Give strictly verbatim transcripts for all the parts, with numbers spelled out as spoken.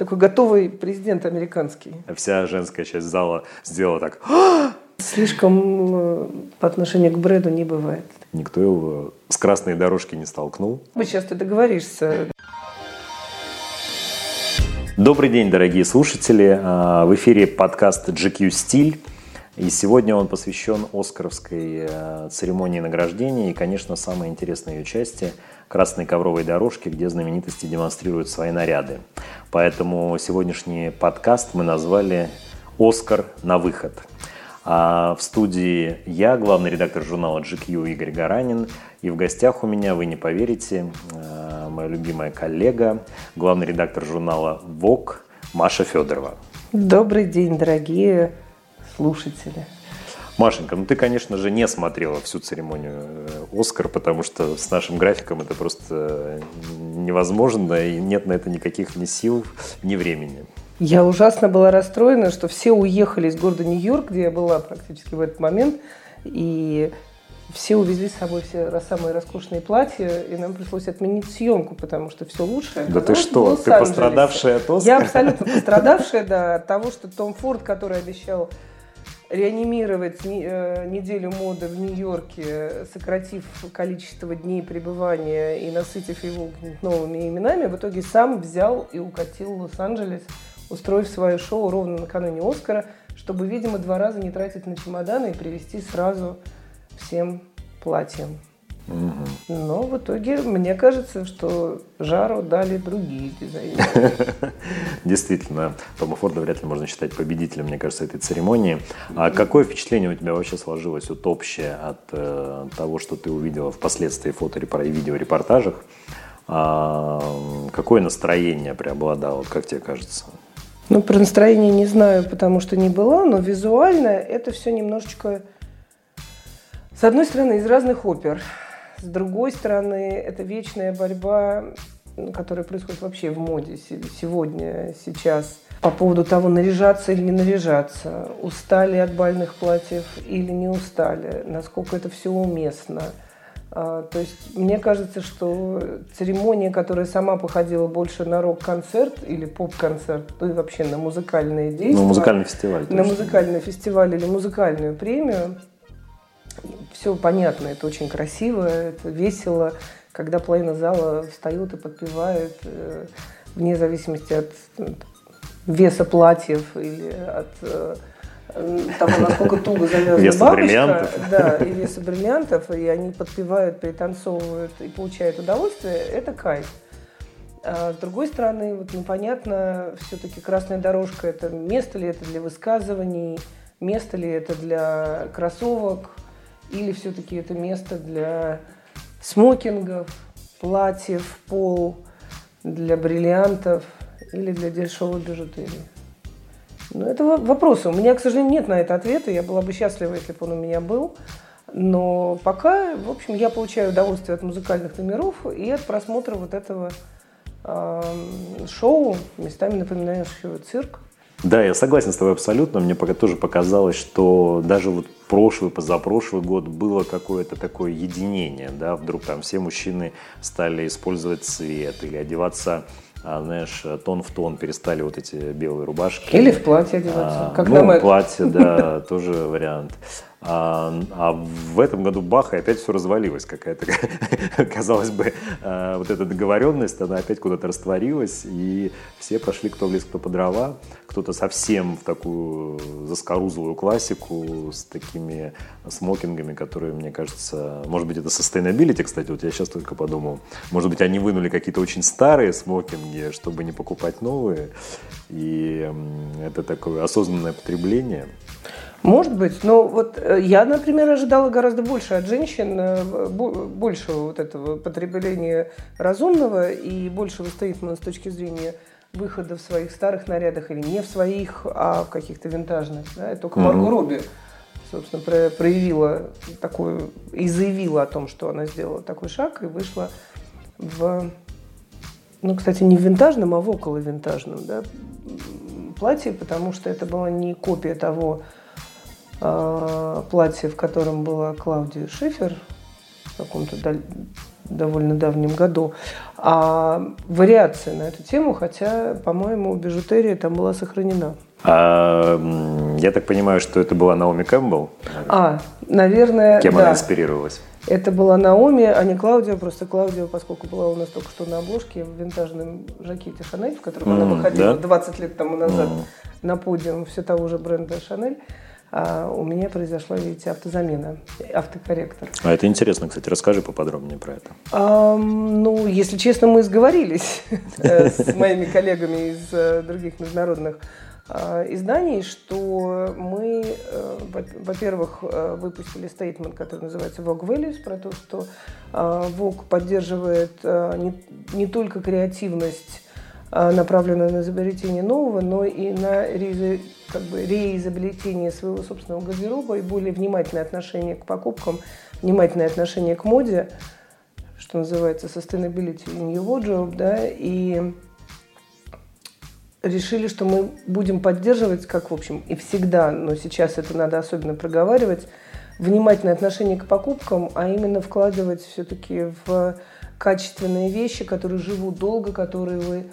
такой готовый президент американский. Вся женская часть зала сделала так. Слишком по отношению к Брэду не бывает. Никто его с красной дорожки не столкнул. Мы сейчас ты договоришься. Добрый день, дорогие слушатели. В эфире подкаст джи кью «Стиль». И сегодня он посвящен оскаровской церемонии награждения и, конечно, самой интересной ее части – красной ковровой дорожке, где знаменитости демонстрируют свои наряды. Поэтому сегодняшний подкаст мы назвали «Оскар на выход». А в студии я, главный редактор журнала джи кью Игорь Гаранин, и в гостях у меня, вы не поверите, моя любимая коллега, главный редактор журнала Vogue Маша Федорова. Добрый день, дорогие слушатели. Машенька, ну ты, конечно же, не смотрела всю церемонию «Оскар», потому что с нашим графиком это просто невозможно, и нет на это никаких ни сил, ни времени. Я ужасно была расстроена, что все уехали из города Нью-Йорк, где я была практически в этот момент, и все увезли с собой все самые роскошные платья, и нам пришлось отменить съемку, потому что все лучшее. Да ты что, ты пострадавшая от «Оскара»? Я абсолютно пострадавшая, да, от того, что Том Форд, который обещал реанимировать неделю моды в Нью-Йорке, сократив количество дней пребывания и насытив его новыми именами, в итоге сам взял и укатил в Лос-Анджелес, устроив свое шоу ровно накануне «Оскара», чтобы, видимо, два раза не тратить на чемоданы и привезти сразу всем платьям. Mm-hmm. Но в итоге, мне кажется, что жару дали другие дизайнеры. Действительно, Тома Форда вряд ли можно считать победителем, мне кажется, этой церемонии. А какое впечатление у тебя вообще сложилось вот общее от э, того, что ты увидела впоследствии в фото- и видеорепортажах? А, какое настроение преобладало, как тебе кажется? Ну, про настроение не знаю, потому что не была, но визуально это все немножечко, с одной стороны, из разных опер. С другой стороны, это вечная борьба, которая происходит вообще в моде сегодня, сейчас, по поводу того, наряжаться или не наряжаться, устали от бальных платьев или не устали, насколько это все уместно. То есть мне кажется, что церемония, которая сама походила больше на рок-концерт или поп-концерт, ну и вообще на музыкальные действия, на музыкальный фестиваль, на музыкальный фестиваль или музыкальную премию, все понятно, это очень красиво, это весело, когда половина зала встает и подпевает, вне зависимости от веса платьев или от того, насколько туго завязана бабочка, да, и веса бриллиантов, и они подпевают, пританцовывают и получают удовольствие, это кайф. А с другой стороны, вот непонятно, все-таки красная дорожка, это место ли это для высказываний, место ли это для кроссовок, или все-таки это место для смокингов, платьев, пол, для бриллиантов или для дешевой бижутерии? Ну, это вопросы. У меня, к сожалению, нет на это ответа. Я была бы счастлива, если бы он у меня был. Но пока, в общем, я получаю удовольствие от музыкальных номеров и от просмотра вот этого э, шоу, местами напоминающего цирк. Да, я согласен с тобой абсолютно. Мне пока тоже показалось, что даже вот прошлый, позапрошлый год было какое-то такое единение, да, вдруг там все мужчины стали использовать цвет или одеваться, знаешь, тон в тон, перестали вот эти белые рубашки. Или в платье одеваться. А, как ну, в платье, да, тоже вариант. А, а в этом году бах, и опять все развалилось. Какая-то, казалось бы, вот эта договоренность, она опять куда-то растворилась, и все пошли кто в лес, кто по дрова, кто-то совсем в такую заскорузлую классику с такими смокингами, которые, мне кажется, может быть, это sustainability, кстати, вот я сейчас только подумал, может быть, они вынули какие-то очень старые смокинги, чтобы не покупать новые, и это такое осознанное потребление. Может быть, но вот я, например, ожидала гораздо больше от женщин, большего вот этого потребления разумного и большего стейтмента с точки зрения выхода в своих старых нарядах или не в своих, а в каких-то винтажных. Да? И только mm-hmm. Марго Робби, собственно, проявила такую и заявила о том, что она сделала такой шаг и вышла в, ну, кстати, не в винтажном, а в околовинтажном, да, платье, потому что это была не копия того платье, в котором была Клаудия Шифер в каком-то довольно давнем году, а вариация на эту тему, хотя, по-моему, бижутерия там была сохранена. А, я так понимаю, что это была Наоми Кэмпбелл? А, наверное, Кем да. она инспирировалась? Это была Наоми, а не Клаудия. Просто Клаудия, поскольку была у нас только что на обложке в винтажном жакете Шанель, в котором mm, она выходила да? двадцать лет тому назад mm. на подиум все того же бренда Шанель, а у меня произошла, видите, автозамена, автокорректор. А это интересно, кстати. Расскажи поподробнее про это. А, ну, если честно, мы сговорились с моими коллегами из других международных изданий, что мы, во-первых, выпустили стейтмент, который называется Vogue Values, про то, что Vogue поддерживает не только креативность, направленную на изобретение нового, но и на как бы, реизобретение своего собственного гардероба и более внимательное отношение к покупкам, внимательное отношение к моде, что называется sustainability in your wardrobe, да, и решили, что мы будем поддерживать, как, в общем, и всегда, но сейчас это надо особенно проговаривать, внимательное отношение к покупкам, а именно вкладывать все-таки в качественные вещи, которые живут долго, которые вы,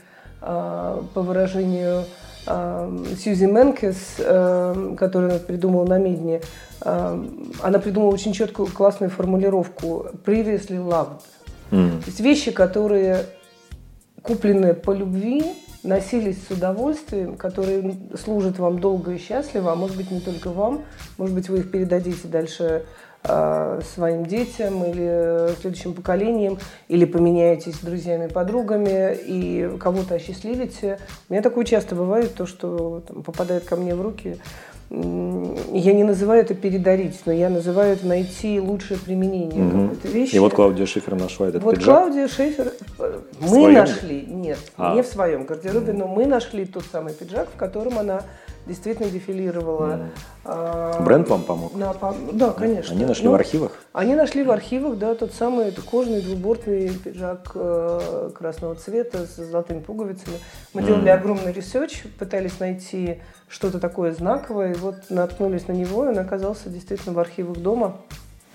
по выражению Сьюзи Менкес, которую она придумала на Медне, она придумала очень четкую, классную формулировку «previously loved». Mm-hmm. То есть вещи, которые куплены по любви, носились с удовольствием, которые служат вам долго и счастливо, а может быть не только вам, может быть вы их передадите дальше э, своим детям или следующим поколениям, или поменяетесь с друзьями, подругами и кого-то осчастливите. У меня такое часто бывает, то, что там, попадает ко мне в руки. Я не называю это передарить, но я называю это найти лучшее применение mm-hmm. какой-то вещи. И вот Клаудия Шифер нашла этот вот пиджак. Вот Клаудия Шифер... Мы своем? нашли, нет, а. не в своем гардеробе, mm-hmm. но мы нашли тот самый пиджак, в котором она действительно дефилировала. Mm-hmm. А... Бренд вам помог? На... Да, конечно. Они нашли ну, в архивах? Они нашли в архивах, да, тот самый кожаный двубортный пиджак э, красного цвета с золотыми пуговицами. Мы mm-hmm. делали огромный ресерч, пытались найти что-то такое знаковое, и вот наткнулись на него, и он оказался действительно в архивах дома.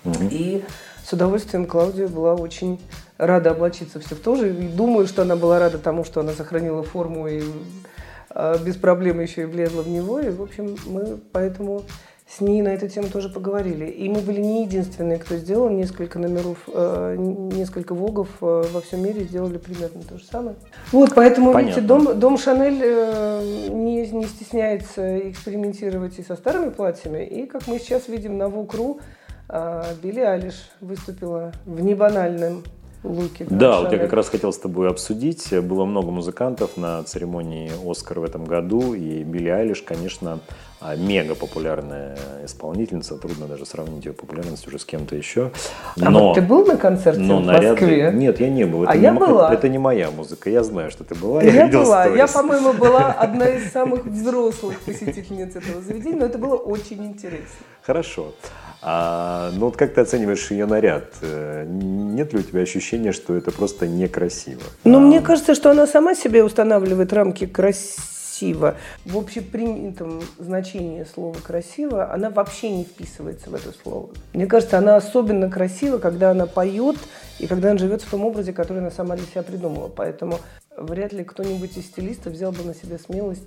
Mm-hmm. И с удовольствием Клаудия была очень рада облачиться все в то же. И думаю, что она была рада тому, что она сохранила форму и э, без проблем еще и влезла в него. И, в общем, мы поэтому с ней на эту тему тоже поговорили. И мы были не единственные, кто сделал несколько номеров, э, несколько вогов э, во всем мире сделали примерно то же самое. Вот, поэтому, Понятно. видите, дом, дом Шанель э, не, не стесняется экспериментировать и со старыми платьями. И, как мы сейчас видим, на Vogue.ru э, Билли Айлиш выступила в небанальном луке. Да, вот я как раз хотел с тобой обсудить. Было много музыкантов на церемонии «Оскар» в этом году, и Билли Айлиш, конечно, мега популярная исполнительница, трудно даже сравнить ее популярность уже с кем-то еще. Но, а вот ты был на концерте но в Москве? Наряд... Нет, я не был. Это а не я м... была. Это не моя музыка, я знаю, что ты была. Я, я была. Stories. Я, по-моему, была одна из самых взрослых посетительниц этого заведения, но это было очень интересно. Хорошо. А, ну вот как ты оцениваешь ее наряд? Нет ли у тебя ощущения, что это просто некрасиво? Ну, а... мне кажется, что она сама себе устанавливает рамки красивости. В общепринятом значении слова «красиво» она вообще не вписывается в это слово. Мне кажется, она особенно красива, когда она поет и когда она живет в том образе, который она сама для себя придумала. Поэтому вряд ли кто-нибудь из стилистов взял бы на себя смелость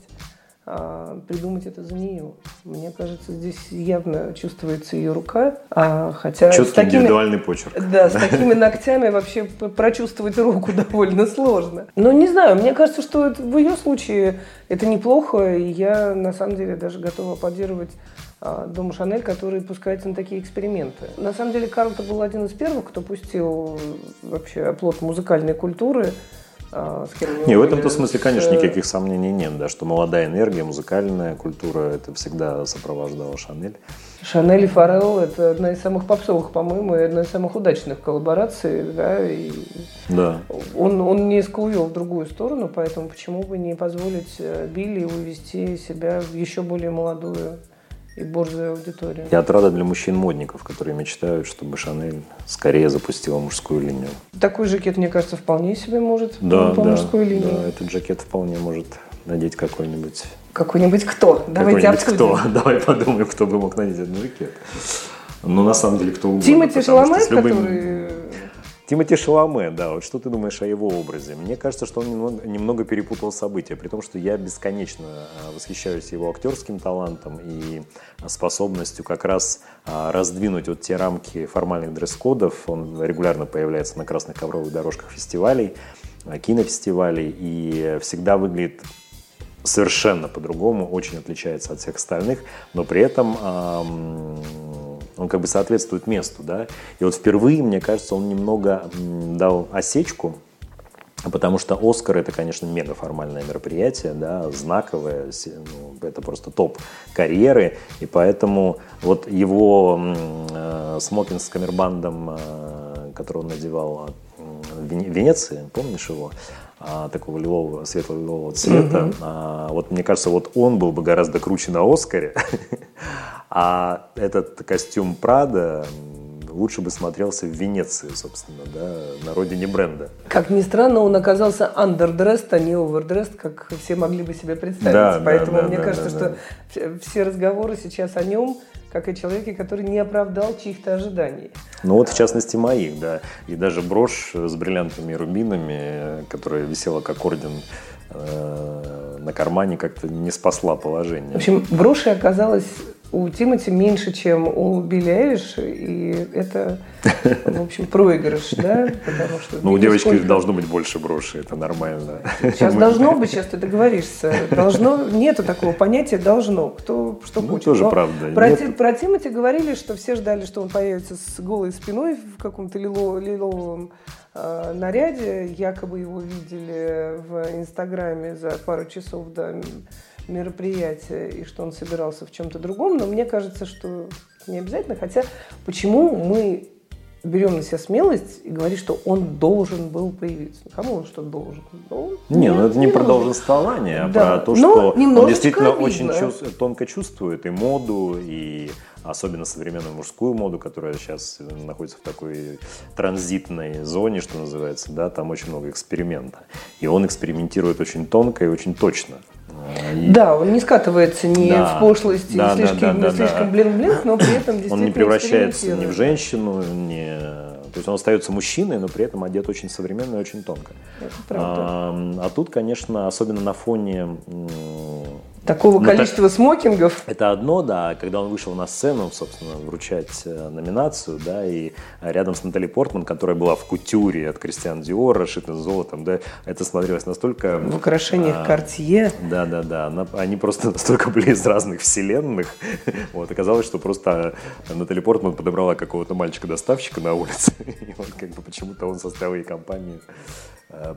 а, придумать это за нее. Мне кажется, здесь явно чувствуется ее рука. А, хотя Чувствую с такими, индивидуальный почерк. Да, с такими ногтями вообще прочувствовать руку довольно сложно. Но не знаю, мне кажется, что в ее случае это неплохо, и я, на самом деле, даже готова аплодировать а, дому Шанель, который пускается на такие эксперименты. На самом деле, Карлто был один из первых, кто пустил вообще оплот музыкальной культуры. А, с кем не, не в этом-то смысле, конечно, никаких сомнений нет, да, что молодая энергия, музыкальная культура, это всегда сопровождало Шанель. Шанель и Фаррелл – это одна из самых попсовых, по-моему, и одна из самых удачных коллабораций. Да, и да. Он, он несколько увел в другую сторону, поэтому почему бы не позволить Билли увести себя в еще более молодую и борзую аудиторию. И отрада для мужчин-модников, которые мечтают, чтобы Шанель скорее запустила мужскую линию. Такой жакет, мне кажется, вполне себе может да, по да, мужской линии. Да, этот жакет вполне может надеть какой-нибудь... Какой-нибудь кто? Давайте обсудим. Кто? Давай подумаем, кто бы мог надеть этот жакет. Ну, на самом деле, кто угодно. Тимоти Шаламе, который... Тимоти Шаламе, да, вот что ты думаешь о его образе? Мне кажется, что он немного, немного перепутал события, при том, что я бесконечно восхищаюсь его актерским талантом и способностью как раз раздвинуть вот те рамки формальных дресс-кодов. Он регулярно появляется на красных ковровых дорожках фестивалей, кинофестивалей, и всегда выглядит совершенно по-другому, очень отличается от всех остальных, но при этом эм, он как бы соответствует месту, да. И вот впервые, мне кажется, он немного дал осечку, потому что «Оскар» — это, конечно, мегаформальное мероприятие, да, знаковое, это просто топ карьеры, и поэтому вот его э, смокинг с камербандом, э, который он надевал в Венеции, помнишь его? Такого лилового, светло-лилового цвета. Mm-hmm. А, вот мне кажется, вот он был бы гораздо круче на «Оскаре», а этот костюм Prada лучше бы смотрелся в Венеции, собственно, да, на родине бренда. Как ни странно, он оказался underdressed, а не overdressed, как все могли бы себе представить. Да, Поэтому да, да, мне да, кажется, да, да. что все разговоры сейчас о нем, как о человеке, который не оправдал чьих-то ожиданий. Ну вот, в частности, моих, да. И даже брошь с бриллиантами и рубинами, которая висела как орден на кармане, как-то не спасла положение. В общем, броши оказалось у Тимоти меньше, чем у Билли Айлиш, и это, в общем, проигрыш, да? Потому что ну, у девочки сколько... должно быть больше броши, это нормально. Сейчас должно быть, сейчас ты договоришься. Должно, нету такого понятия «должно», кто что ну, хочет. Тоже но правда. Про, Ти, про Тимоти говорили, что все ждали, что он появится с голой спиной в каком-то лило, лиловом э, наряде. Якобы его видели в Инстаграме за пару часов до... мероприятие, и что он собирался в чем-то другом, но мне кажется, что не обязательно, хотя почему мы берем на себя смелость и говорим, что он должен был появиться. Кому он что должен? Ну, не, ну это не про долженствование, а да. про то, что он действительно видно. очень чувств, тонко чувствует и моду, и особенно современную мужскую моду, которая сейчас находится в такой транзитной зоне, что называется, да, там очень много эксперимента. И он экспериментирует очень тонко и очень точно. И... Да, он не скатывается ни да, в пошлость, да, ни слишком, да, да, да, слишком да. блин-блин, но при этом действительно он не превращается ни в женщину, ни... то есть он остается мужчиной, но при этом одет очень современно и очень тонко. Это правда. А, а тут, конечно, особенно на фоне... Такого ну, количества так, смокингов. Это одно, да. Когда он вышел на сцену, собственно, вручать номинацию, да, и рядом с Натали Портман, которая была в кутюре от Кристиан Диора, расшита золотом, да, это смотрелось настолько... В украшениях а, Cartier. Да, да, да. Она, они просто настолько были из разных вселенных. Вот, оказалось, что просто Натали Портман подобрала какого-то мальчика-доставщика на улице, и вот как бы почему-то он составил ей компанию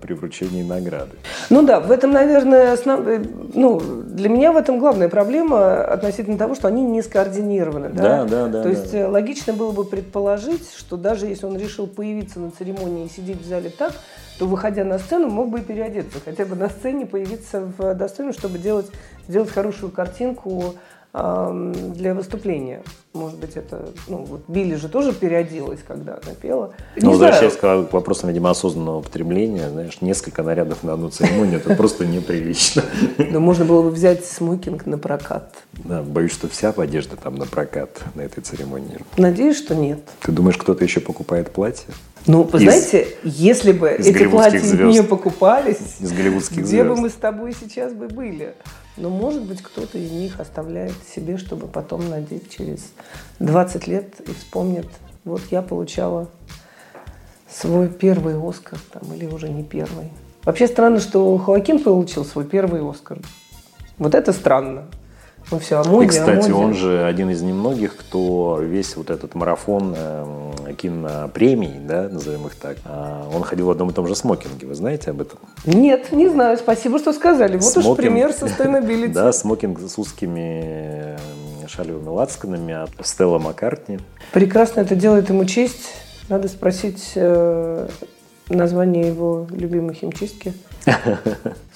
при вручении награды. Ну да, в этом, наверное, основ... ну, для меня в этом главная проблема относительно того, что они не скоординированы. Да, да, да. да То да, есть да. логично было бы предположить, что даже если он решил появиться на церемонии и сидеть в зале так, то, выходя на сцену, мог бы и переодеться, хотя бы на сцене появиться в достойном, чтобы делать, сделать хорошую картинку э, для выступления. Может быть, это... Ну, вот Билли же тоже переоделась, когда она пела. Ну, возвращаясь к вопросам, видимо, осознанного употребления, знаешь, несколько нарядов на одну церемонию, это просто неприлично. Но можно было бы взять смокинг на прокат. Да, боюсь, что вся одежда там на прокат на этой церемонии. Надеюсь, что нет. Ты думаешь, кто-то еще покупает платье? Ну, вы знаете, если бы эти платья не покупались, где бы мы с тобой сейчас бы были? Но, может быть, кто-то из них оставляет себе, чтобы потом надеть через двадцать лет и вспомнит, вот я получала свой первый «Оскар», там, или уже не первый. Вообще странно, что Хоакин получил свой первый «Оскар». Вот это странно. Ну, все, о моде, и, кстати, о моде. Он же один из немногих, кто весь вот этот марафон э, кинопремий, да, назовем их так, э, он ходил в одном и том же смокинге. Вы знаете об этом? Нет, не знаю. Спасибо, что сказали. Вот смокинг, уж пример sustainability. Да, смокинг с узкими шалевыми лацканами от Stella McCartney. Прекрасно, это делает ему честь. Надо спросить э, название его любимой химчистки.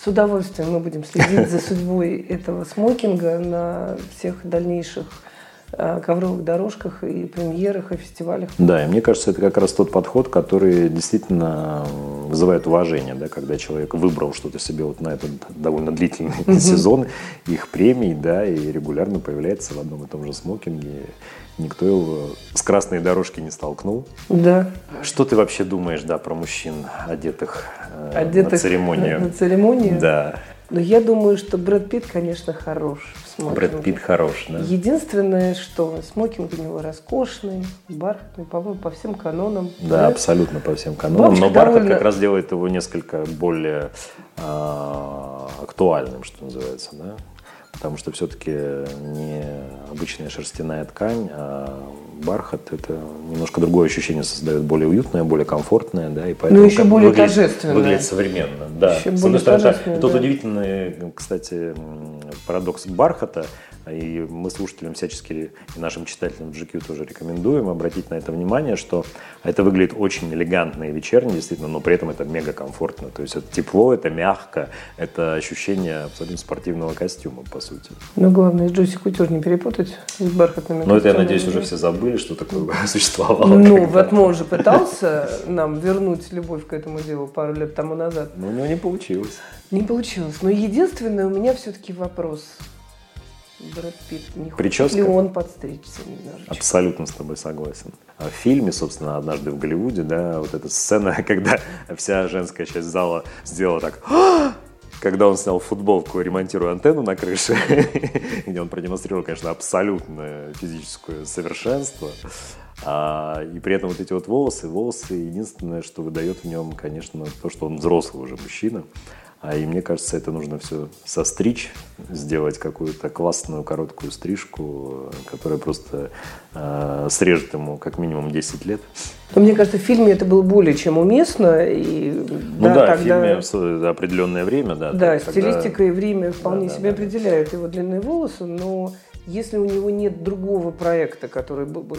С удовольствием мы будем следить за судьбой этого смокинга на всех дальнейших ковровых дорожках и премьерах, и фестивалях. Да, и мне кажется, это как раз тот подход, который действительно вызывает уважение, да, когда человек выбрал что-то себе вот на этот довольно длительный mm-hmm. сезон их премий, да, и регулярно появляется в одном и том же смокинге. Никто его с красной дорожки не столкнул. Да. Что ты вообще думаешь, да, про мужчин, одетых, э, одетых на церемонию? На церемонию? Да. Но я думаю, что Брэд Питт, конечно, хорош в смокинге. Брэд Питт хорош, да. Единственное, что смокинг у него роскошный, бархатный, по-моему, по всем канонам. Да, да? абсолютно по всем канонам. Бабочка но бархат довольно... как раз делает его несколько более а, актуальным, что называется, да? Потому что все-таки не обычная шерстяная ткань, а бархат – это немножко другое ощущение создает, более уютное, более комфортное, да, и поэтому… Ну, еще более выглядит, торжественное. Выглядит современно, да. Еще более торжественное, да. Тот удивительный, кстати, парадокс бархата, и мы слушателям всячески, и нашим читателям джи кью тоже рекомендуем обратить на это внимание, что это выглядит очень элегантно и вечерне, действительно, но при этом это мега комфортно. То есть это тепло, это мягко, это ощущение абсолютно спортивного костюма, по сути. Ну, главное, Джуси Кутюр не перепутать с бархатными костюмами. Ну, это, я надеюсь, уже все забыли, что такое существовало. Ну, Ватмо уже пытался нам вернуть любовь к этому делу пару лет тому назад. Но у него не получилось. Не получилось. Но единственное, у меня все-таки вопрос... Брэд Питт, не хочет ли он подстричься немножечко? Абсолютно с тобой согласен. В фильме, собственно, «Однажды в Голливуде», да, вот эта сцена, когда вся женская часть зала сделала так... Когда он снял футболку «Ремонтируя антенну на крыше», где он продемонстрировал, конечно, абсолютное физическое совершенство, а, и при этом вот эти вот волосы, волосы, единственное, что выдает в нем, конечно, то, что он взрослый уже мужчина. А и мне кажется, это нужно все состричь, сделать какую-то классную короткую стрижку, которая просто э, срежет ему как минимум десять лет. Но мне кажется, в фильме это было более чем уместно. И, ну да, да тогда... в фильме определенное время. Да, да тогда... стилистика и время вполне да, да, себе да, определяют его длинные волосы, но если у него нет другого проекта, который был бы...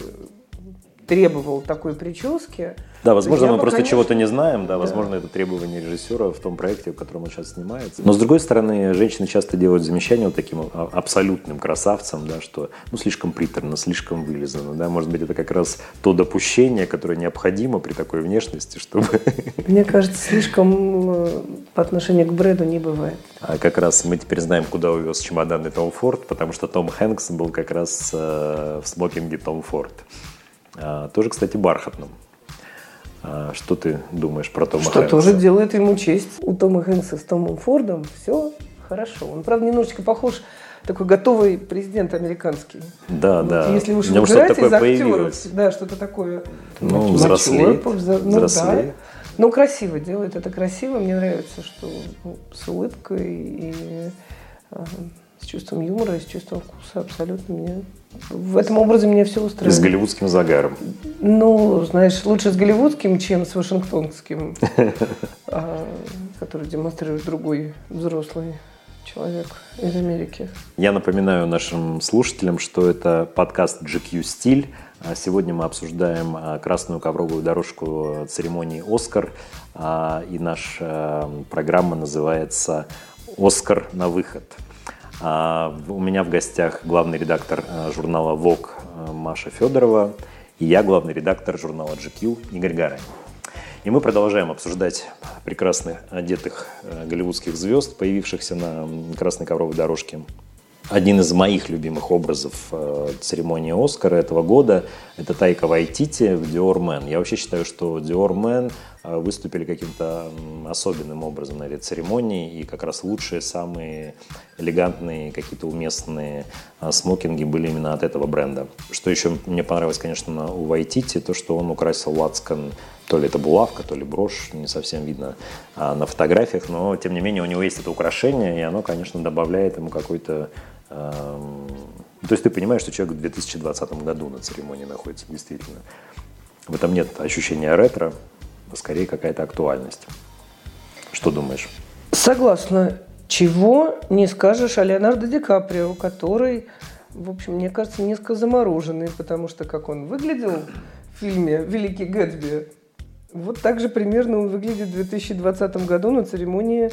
требовал такой прически. Да, возможно, мы бы, просто конечно... чего-то не знаем, да, возможно, да. это требование режиссера в том проекте, в котором он сейчас снимается. Но, с другой стороны, женщины часто делают замечания вот таким абсолютным красавцам, да, что, ну, слишком приторно, слишком вылизано, да, может быть, это как раз то допущение, которое необходимо при такой внешности, чтобы... Мне кажется, слишком по отношению к Брэду не бывает. А как раз мы теперь знаем, куда увез чемоданы Том Форд, потому что Том Хэнкс был как раз э, в смокинге Том Форд. Тоже, кстати, бархатным. Что ты думаешь про Тома Хэнкса? Что тоже делает ему честь. У Тома Хэнкса с Томом Фордом все хорошо. Он, правда, немножечко похож такой готовый президент американский. Да, вот, да. Если уж выбирать из актеров, да, что-то такое. Ну, взрослее. Ну, да. Но красиво делает. Это красиво. Мне нравится, что ну, с улыбкой и а, с чувством юмора, и с чувством вкуса абсолютно меня... В этом образе меня все устраивает. И с голливудским загаром. Ну, знаешь, лучше с голливудским, чем с вашингтонским, который демонстрирует другой взрослый человек из Америки. Я напоминаю нашим слушателям, что это подкаст джи кью «Стиль». Сегодня мы обсуждаем красную ковровую дорожку церемонии «Оскар». И наша программа называется «Оскар на выход». Uh, у меня в гостях главный редактор uh, журнала Vogue uh, Маша Федорова и я, главный редактор журнала джи кью Игорь Гаранин. И мы продолжаем обсуждать прекрасных одетых uh, голливудских звезд, появившихся на красной ковровой дорожке. Один из моих любимых образов uh, церемонии Оскара этого года – это Тайка Вайтити в Dior Men. Я вообще считаю, что Dior Men uh, выступили каким-то особенным образом на этой церемонии, и как раз лучшие, самые... элегантные, какие-то уместные смокинги были именно от этого бренда. Что еще мне понравилось, конечно, у Вайтити, то, что он украсил лацкан, то ли это булавка, то ли брошь, не совсем видно на фотографиях, но, тем не менее, у него есть это украшение, и оно, конечно, добавляет ему какой-то... Э... То есть ты понимаешь, что человек в две тысячи двадцатом году на церемонии находится, действительно. В этом нет ощущения ретро, а скорее какая-то актуальность. Что думаешь? Согласна. Чего не скажешь о Леонардо Ди Каприо, который, в общем, мне кажется, несколько замороженный, потому что как он выглядел в фильме «Великий Гэтсби», вот так же примерно он выглядит в две тысячи двадцатом году на церемонии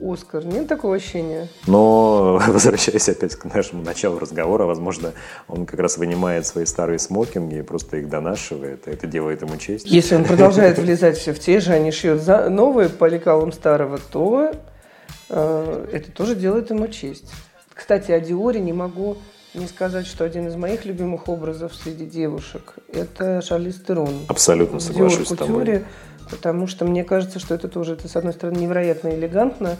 Оскар. Нет такого ощущения? Но, возвращаясь опять к нашему началу разговора, возможно, он как раз вынимает свои старые смокинги и просто их донашивает, и это делает ему честь. Если он продолжает влезать все в те же, они шьют новые по лекалам старого, то э, это тоже делает ему честь. Кстати, о Диоре не могу не сказать, что один из моих любимых образов среди девушек – это Шарлиз Терон. Абсолютно соглашусь с тобой. Потому что мне кажется, что это тоже, это, с одной стороны, невероятно элегантно,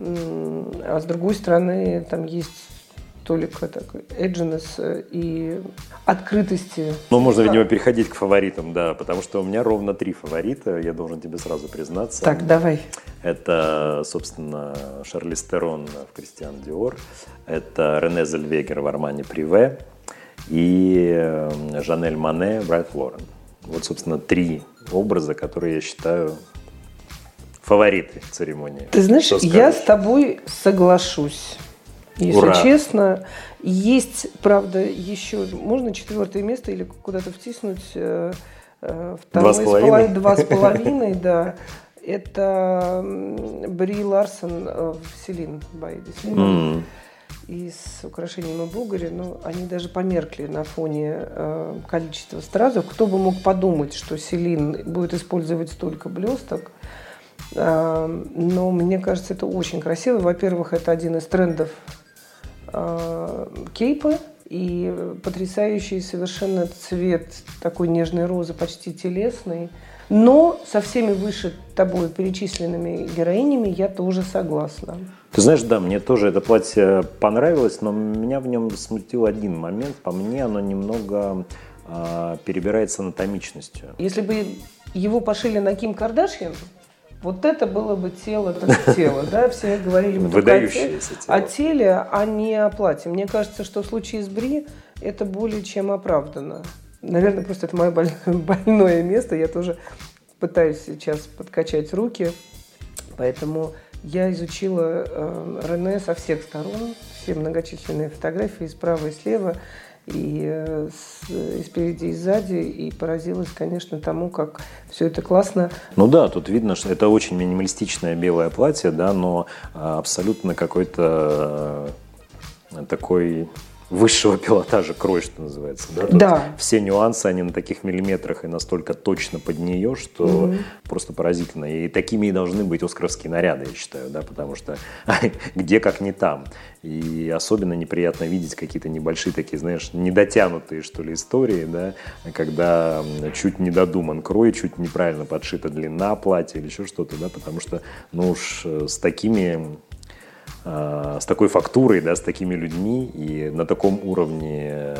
а с другой стороны, там есть только такой эджинес и открытости. Ну, можно, видимо, переходить к фаворитам, да, потому что у меня ровно три фаворита, я должен тебе сразу признаться. Так, давай. Это, собственно, Шарлиз Терон в Кристиан Диор, это Рене Зельвегер в Армани Приве и Жанель Мане в Ральф Лорен. Вот, собственно, три образа, которые я считаю фавориты церемонии. Ты знаешь, я с тобой соглашусь. Если Ура. честно, есть, правда, еще можно четвертое место или куда-то втиснуть э, э, второе, два с половиной, два с половиной, да. Это Бри Ларсон в Селин Бай Селин и с украшениями Бугари, но они даже померкли на фоне э, количества стразов. Кто бы мог подумать, что Селин будет использовать столько блесток, э, но мне кажется, это очень красиво. Во-первых, это один из трендов э, кейпа, и потрясающий совершенно цвет такой нежной розы, почти телесный. Но со всеми выше тобой перечисленными героинями я тоже согласна. Ты знаешь, да, мне тоже это платье понравилось, но меня в нем смутил один момент. По мне оно немного э, перебирает с анатомичностью. Если бы его пошили на Ким Кардашьян, вот это было бы тело, так тело, да, все говорили бы только о теле, о теле, а не о платье. Мне кажется, что в случае с Бри это более чем оправдано. Наверное, просто это мое больное место. Я тоже пытаюсь сейчас подкачать руки. Поэтому я изучила э, Рене со всех сторон. Все многочисленные фотографии справа и слева, и, э, с, и спереди, и сзади. И поразилась, конечно, тому, как все это классно. Ну да, тут видно, что это очень минималистичное белое платье, да, но абсолютно какой-то э, такой... высшего пилотажа крой, что называется. Да? Да. Все нюансы, они на таких миллиметрах и настолько точно под нее, что угу. просто поразительно. И такими и должны быть оскаровские наряды, я считаю, да, потому что где как не там. И особенно неприятно видеть какие-то небольшие такие, знаешь, недотянутые, что ли, истории, да, когда чуть не додуман крой, чуть неправильно подшита длина платья или еще что-то, да, потому что, ну уж с такими... с такой фактурой, да, с такими людьми и на таком уровне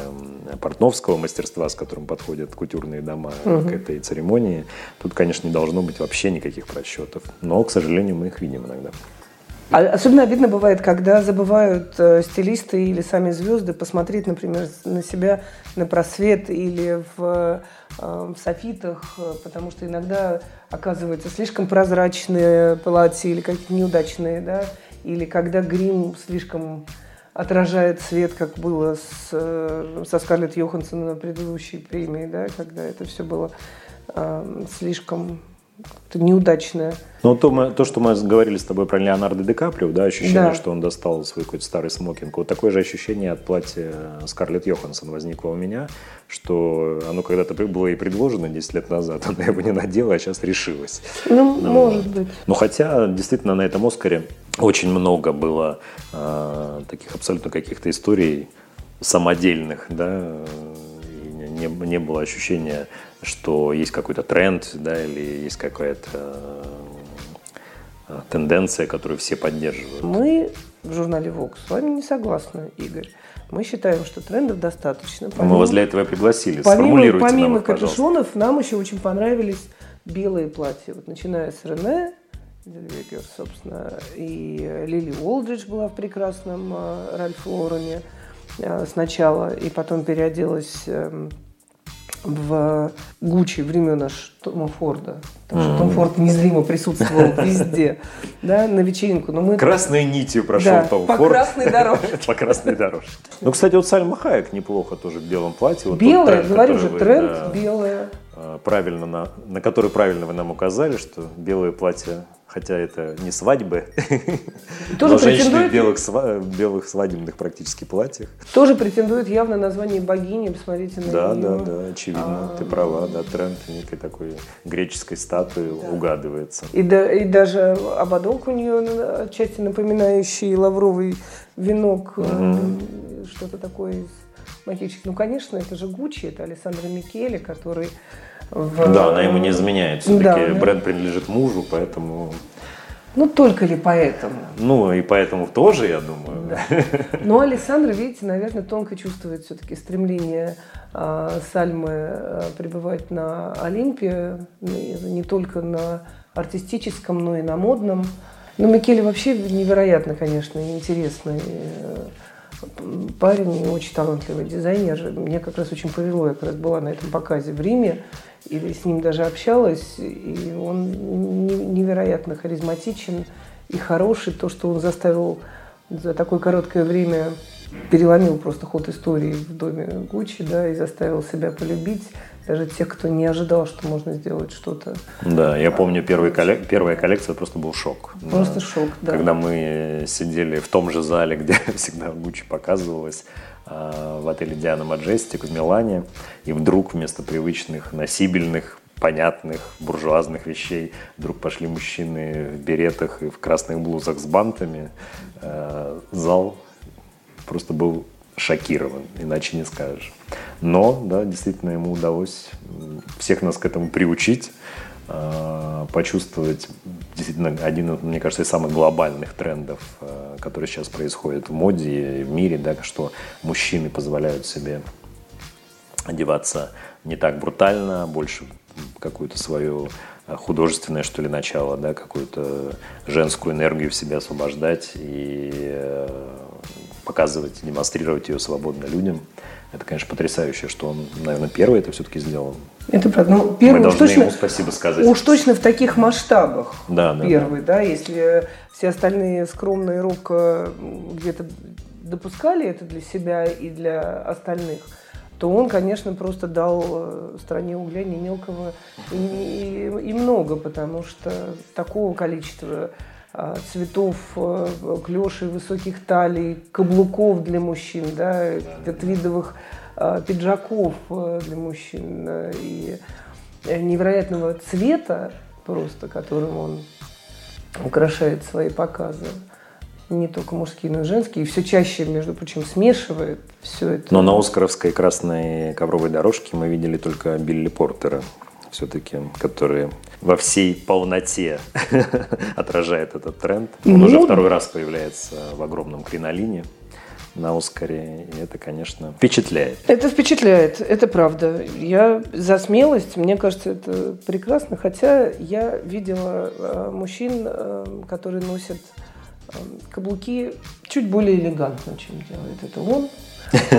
портновского мастерства, с которым подходят кутюрные дома угу. к этой церемонии, тут, конечно, не должно быть вообще никаких просчетов. Но, к сожалению, мы их видим иногда. Особенно обидно бывает, когда забывают стилисты или сами звезды посмотреть, например, на себя на просвет или в, в софитах, потому что иногда оказывается слишком прозрачные платья или какие-то неудачные, да, или когда грим слишком отражает свет, как было с, со Скарлетт Йоханссон на предыдущей премии, да, когда это все было э, слишком неудачное. Ну, то, мы, то, что мы говорили с тобой про Леонардо Ди Каприо, да, ощущение, да. что он достал свой какой-то старый смокинг. Вот такое же ощущение от платья Скарлетт Йоханссон возникло у меня, что оно когда-то было и предложено десять лет назад, она его не надела, а сейчас решилась. Ну, ну может быть. Но хотя, действительно, на этом «Оскаре» очень много было э, таких абсолютно каких-то историй самодельных, да, Не, не было ощущения, что есть какой-то тренд, да, или есть какая-то э, тенденция, которую все поддерживают. Мы в журнале Vogue с вами не согласны, Игорь. Мы считаем, что трендов достаточно. Помимо, мы вас для этого пригласили. Помимо, Сформулируйте помимо нам их, капюшонов, нам еще очень понравились белые платья. Вот, начиная с Рене Зельвегер, собственно, и Лили Олдридж была в прекрасном э, Ральф Лорене сначала, и потом переоделась в Гуччи времен аж Тома Форда. Потому что mm-hmm. Том Форд незримо присутствовал везде, да, на вечеринку. Но мы... Красной нитью прошел, да, Том по Форд. Красной дорожке. По красной дорожке. Ну, кстати, вот Сальма Хайек неплохо тоже в белом платье. Вот белое, тренд, говорю же, вы, тренд да, белое. Правильно, на, на который правильно вы нам указали, что белое платье хотя это не свадьбы, тоже но женщины в белых, сва- белых свадебных практически платьях. Тоже претендует явно на звание богини, посмотрите на да, нее. Да, да, очевидно, а... ты права, да, тренд некой такой греческой статуи да. угадывается. И, да, и даже ободок у нее отчасти напоминающий лавровый венок, mm-hmm. что-то такое из магических. Ну, конечно, это же Гуччи, это Александр Микеле, который... В... Да, она ему не изменяет. Все-таки да, бренд да. принадлежит мужу, поэтому... Ну, только ли поэтому? Ну, и поэтому тоже, я думаю. Да. Но Александр, видите, наверное, тонко чувствует все-таки стремление э, Сальмы э, пребывать на Олимпе, не только на артистическом, но и на модном. Но Микеле вообще невероятно, конечно, интересный парень, очень талантливый дизайнер. Мне как раз очень повезло, я как раз была на этом показе в Риме. И с ним даже общалась, и он невероятно харизматичен и хороший. То, что он заставил за такое короткое время, переломил просто ход истории в доме Гуччи, да, и заставил себя полюбить даже тех, кто не ожидал, что можно сделать что-то. Да, я помню, первый коллек... первая коллекция просто был шок. Просто да. шок, да. Когда мы сидели в том же зале, где всегда Гуччи показывалась, в отеле Диана Маджестик в Милане, и вдруг вместо привычных носибельных, понятных, буржуазных вещей вдруг пошли мужчины в беретах и в красных блузах с бантами. Зал просто был шокирован, иначе не скажешь. Но, да, действительно, ему удалось всех нас к этому приучить, почувствовать действительно один, мне кажется, из самых глобальных трендов, который сейчас происходит в моде и в мире, да, что мужчины позволяют себе одеваться не так брутально, больше какую-то свою художественное, что ли, начало, да, какую-то женскую энергию в себе освобождать и показывать, демонстрировать ее свободно людям. Это, конечно, потрясающе, что он, наверное, первый это все-таки сделал. Это правда. Ну, первый, мы должны точно, ему спасибо сказать. Уж точно в таких масштабах да, первый, да, да. да, если все остальные скромно и робко где-то допускали это для себя и для остальных, то он, конечно, просто дал стране угля ни мелкого и, и, и много, потому что такого количества цветов, клёшей, высоких талий, каблуков для мужчин, да, твидовых пиджаков для мужчин и невероятного цвета просто, которым он украшает свои показы. Не только мужские, но и женские. И все чаще, между прочим, смешивает все это. Но на оскаровской красной ковровой дорожке мы видели только Билли Портера, все-таки, который во всей полноте отражает этот тренд. Он ну, уже второй раз появляется в огромном кринолине на Оскаре, и это, конечно, впечатляет. Это впечатляет, это правда. Я за смелость, мне кажется, это прекрасно, хотя я видела мужчин, которые носят каблуки чуть более элегантно, чем делает это он.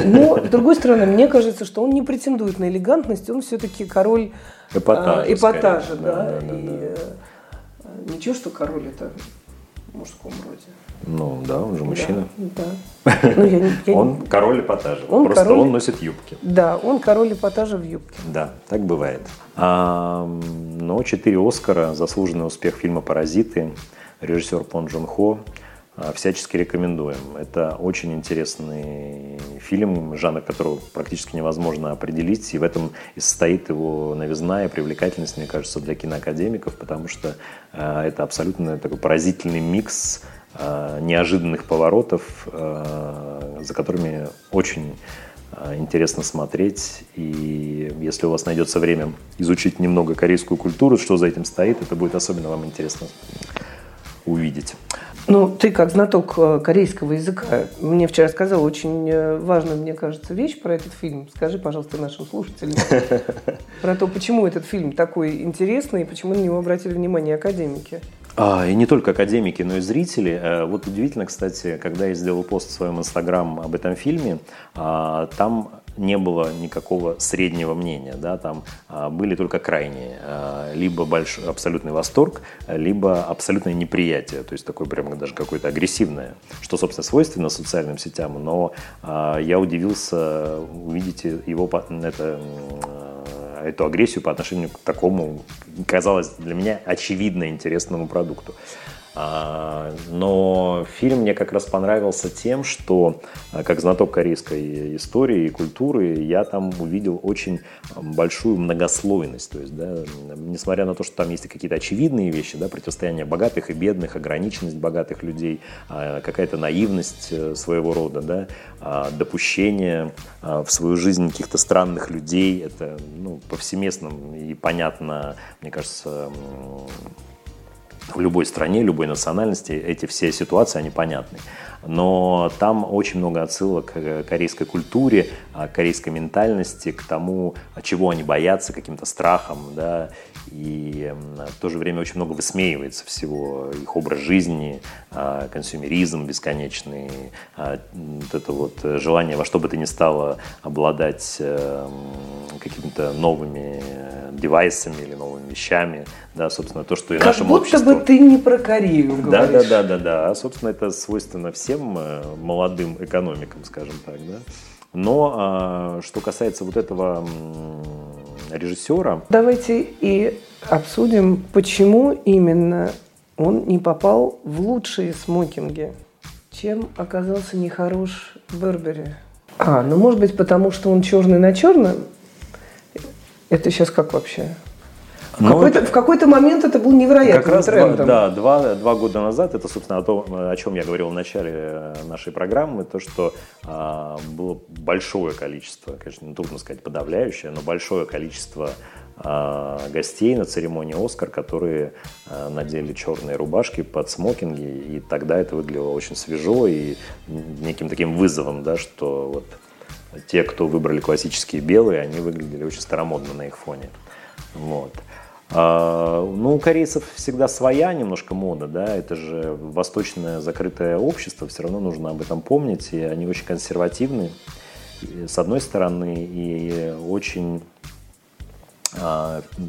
Но, с другой стороны, мне кажется, что он не претендует на элегантность, он все-таки король эпатажа. Э, эпатажа да, да, да, да. И, э, ничего, что король это в мужском роде. Ну да, он же мужчина. Да, да. Ну, я, я... Он король эпатажа, он просто король... он носит юбки. Да, он король эпатажа в юбке. Да, так бывает. А, но четыре Оскара, заслуженный успех фильма «Паразиты», режиссер Пон Джун-хо, всячески рекомендуем. Это очень интересный фильм, жанр которого практически невозможно определить, и в этом и состоит его новизна и привлекательность, мне кажется, для киноакадемиков, потому что это абсолютно такой поразительный микс неожиданных поворотов, за которыми очень интересно смотреть, и если у вас найдется время изучить немного корейскую культуру, что за этим стоит, это будет особенно вам интересно увидеть. Ну, ты как знаток корейского языка мне вчера сказала очень важную, мне кажется, вещь про этот фильм. Скажи, пожалуйста, нашим слушателям про то, почему этот фильм такой интересный и почему на него обратили внимание академики. А, и не только академики, но и зрители. Вот удивительно, кстати, когда я сделал пост в своем Инстаграм об этом фильме, там не было никакого среднего мнения, да, там а, были только крайние, а, либо большой, абсолютный восторг, либо абсолютное неприятие, то есть такое прямо даже какое-то агрессивное, что, собственно, свойственно социальным сетям, но а, я удивился увидеть его, это эту агрессию по отношению к такому, казалось для меня, очевидно интересному продукту. Но фильм мне как раз понравился тем, что, как знаток корейской истории и культуры, я там увидел очень большую многослойность. То есть, да, несмотря на то, что там есть какие-то очевидные вещи, да, противостояние богатых и бедных, ограниченность богатых людей, какая-то наивность своего рода, да, допущение в свою жизнь каких-то странных людей, это, ну, повсеместно и понятно, мне кажется, в любой стране, любой национальности эти все ситуации, они понятны. Но там очень много отсылок к корейской культуре, к корейской ментальности, к тому, чего они боятся, каким-то страхом, да, и в то же время очень много высмеивается всего, их образ жизни, консюмеризм бесконечный, вот это вот желание во что бы то ни стало обладать какими-то новыми девайсами или новыми вещами, да, собственно, то, что и как нашему обществу. Как будто бы ты не про Корею говоришь. Да, да, да, да, да, собственно, это свойственно всем молодым экономикам, скажем так, да. Но что касается вот этого режиссера... Давайте и обсудим, почему именно он не попал в лучшие смокинги, чем оказался нехорош Бербери. А, ну может быть, потому что он черный на черном? Это сейчас как вообще? В какой-то, в какой-то момент это был невероятным трендом. Два, да, два, два года назад, это, собственно, о том, о чем я говорил в начале нашей программы, то, что а, было большое количество, конечно, трудно сказать подавляющее, но большое количество а, гостей на церемонии «Оскар», которые а, надели черные рубашки под смокинги, и тогда это выглядело очень свежо и неким таким вызовом, да, что вот те, кто выбрали классические белые, они выглядели очень старомодно на их фоне. Вот. Ну, у корейцев всегда своя немножко мода, да, это же восточное закрытое общество, все равно нужно об этом помнить, и они очень консервативны, с одной стороны, и очень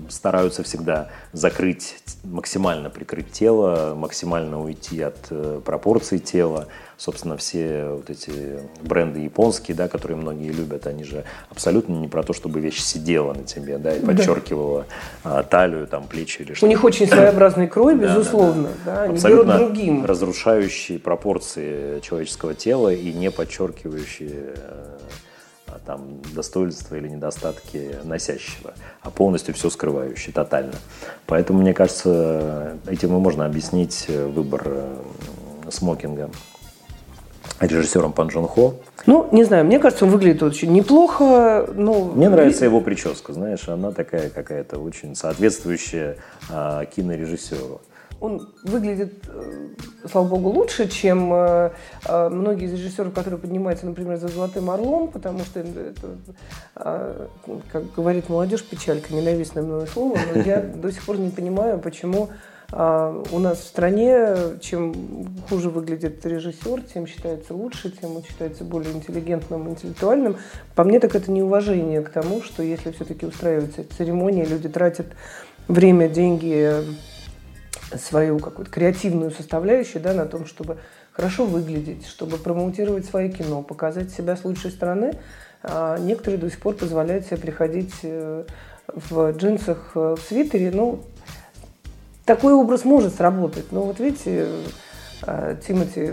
стараются всегда закрыть, максимально прикрыть тело, максимально уйти от пропорций тела. Собственно, все вот эти бренды японские, да, которые многие любят, они же абсолютно не про то, чтобы вещь сидела на тебе, да, и подчеркивала а, талию, там, плечи или что-то. У них очень своеобразный крой, безусловно. Да, да, да. Да, они абсолютно берут другим. Разрушающие пропорции человеческого тела и не подчеркивающие а, там, достоинства или недостатки носящего, а полностью все скрывающие, тотально. Поэтому, мне кажется, этим и можно объяснить выбор смокинга режиссером Пон Джун-хо. Ну, не знаю, мне кажется, он выглядит очень неплохо, но... Мне нравится его прическа, знаешь, она такая какая-то очень соответствующая э, кинорежиссеру. Он выглядит, слава богу, лучше, чем э, многие из режиссеров, которые поднимаются, например, за «Золотым орлом», потому что, это, э, как говорит молодежь, печалька, ненавистное мною слово, но я до сих пор не понимаю, почему... А у нас в стране чем хуже выглядит режиссер, тем считается лучше, тем он считается более интеллигентным, интеллектуальным. По мне, так это неуважение к тому, что если все-таки устраиваются церемонии, люди тратят время, деньги, свою какую-то креативную составляющую, да, на том, чтобы хорошо выглядеть, чтобы промоутировать свое кино, показать себя с лучшей стороны. А некоторые до сих пор позволяют себе приходить в джинсах, в свитере, ну, такой образ может сработать, но вот видите, Тимоти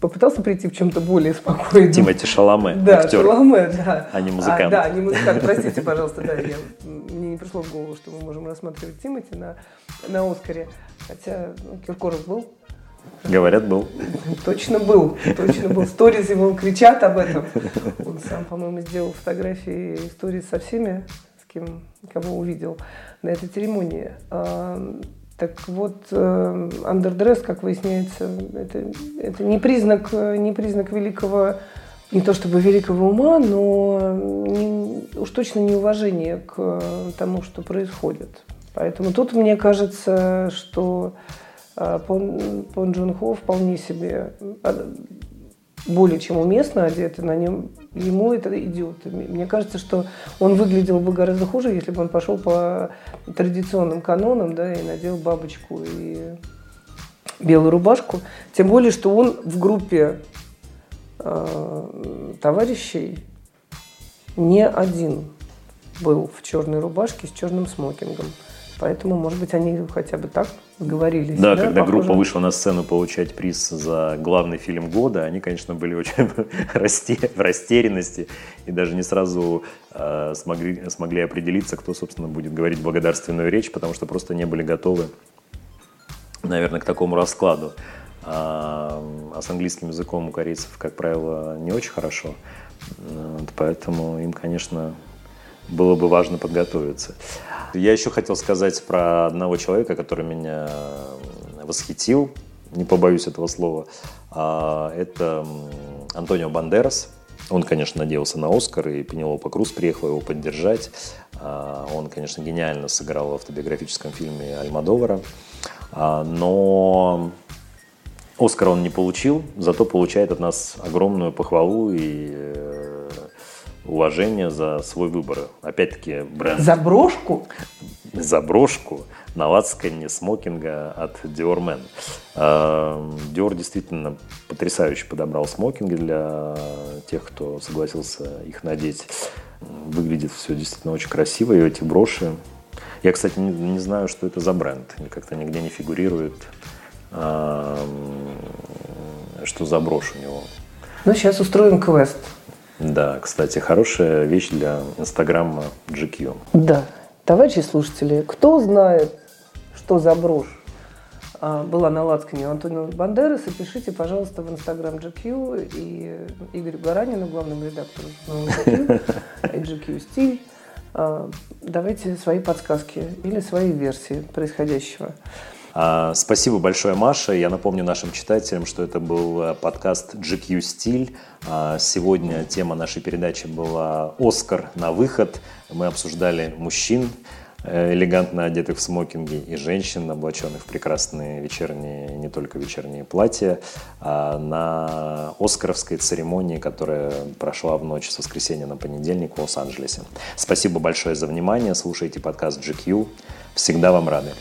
попытался прийти в чем-то более спокойным. Тимоти Шаламе, да, актер, Шаламе, да. А не музыкант. А, да, не музыкант, простите, пожалуйста, да, я, мне не пришло в голову, что мы можем рассматривать Тимоти на, на «Оскаре», хотя ну, Киркоров был. Говорят, был. Точно был, точно был. Сторис его кричат об этом. Он сам, по-моему, сделал фотографии и сторис со всеми, с кем, кого увидел на этой церемонии. Так вот, андердресс, как выясняется, это, это не признак, не признак великого, не то чтобы великого ума, но не, уж точно неуважение к тому, что происходит. Поэтому тут мне кажется, что Пон, Пон Джун-хо вполне себе более чем уместно одет, и на нем ему это идет. Мне кажется, что он выглядел бы гораздо хуже, если бы он пошел по традиционным канонам, да, и надел бабочку и белую рубашку. Тем более, что он в группе э, товарищей не один. был в черной рубашке с черным смокингом. Поэтому, может быть, они хотя бы так договорились. Да, да, когда похоже... группа вышла на сцену получать приз за главный фильм года, они, конечно, были очень в растерянности и даже не сразу э, смогли, смогли определиться, кто, собственно, будет говорить благодарственную речь, потому что просто не были готовы, наверное, к такому раскладу. А, а с английским языком у корейцев, как правило, не очень хорошо. Вот, поэтому им, конечно... было бы важно подготовиться. Я еще хотел сказать про одного человека, который меня восхитил, не побоюсь этого слова. Это Антонио Бандерас. Он, конечно, надеялся на Оскар, и Пенелопа Круз приехала его поддержать. Он, конечно, гениально сыграл в автобиографическом фильме Альмодовара. Но Оскар он не получил, зато получает от нас огромную похвалу и... уважение за свой выбор. Опять-таки бренд. За брошку? За брошку на лацкане смокинга от Dior Men. Dior действительно потрясающе подобрал смокинги для тех, кто согласился их надеть. Выглядит все действительно очень красиво. И эти броши... Я, кстати, не, не знаю, что это за бренд. Как-то нигде не фигурирует, что за брошь у него. Ну, сейчас устроим квест. Да, кстати, хорошая вещь для инстаграма джи кью. Да. Товарищи слушатели, кто знает, что за брошь была на лацкане у Антонио Бандераса, пишите, пожалуйста, в инстаграм джи кью и Игорю Гаранину, главному редактору джи кью, джи кью стиль. Давайте свои подсказки или свои версии происходящего. Спасибо большое, Маша. Я напомню нашим читателям, что это был подкаст джи кью «Стиль». Сегодня тема нашей передачи была «Оскар на выход». Мы обсуждали мужчин, элегантно одетых в смокинги, и женщин, облаченных в прекрасные вечерние, не только вечерние платья, на оскаровской церемонии, которая прошла в ночь с воскресенья на понедельник в Лос-Анджелесе. Спасибо большое за внимание. Слушайте подкаст джи кью. Всегда вам рады.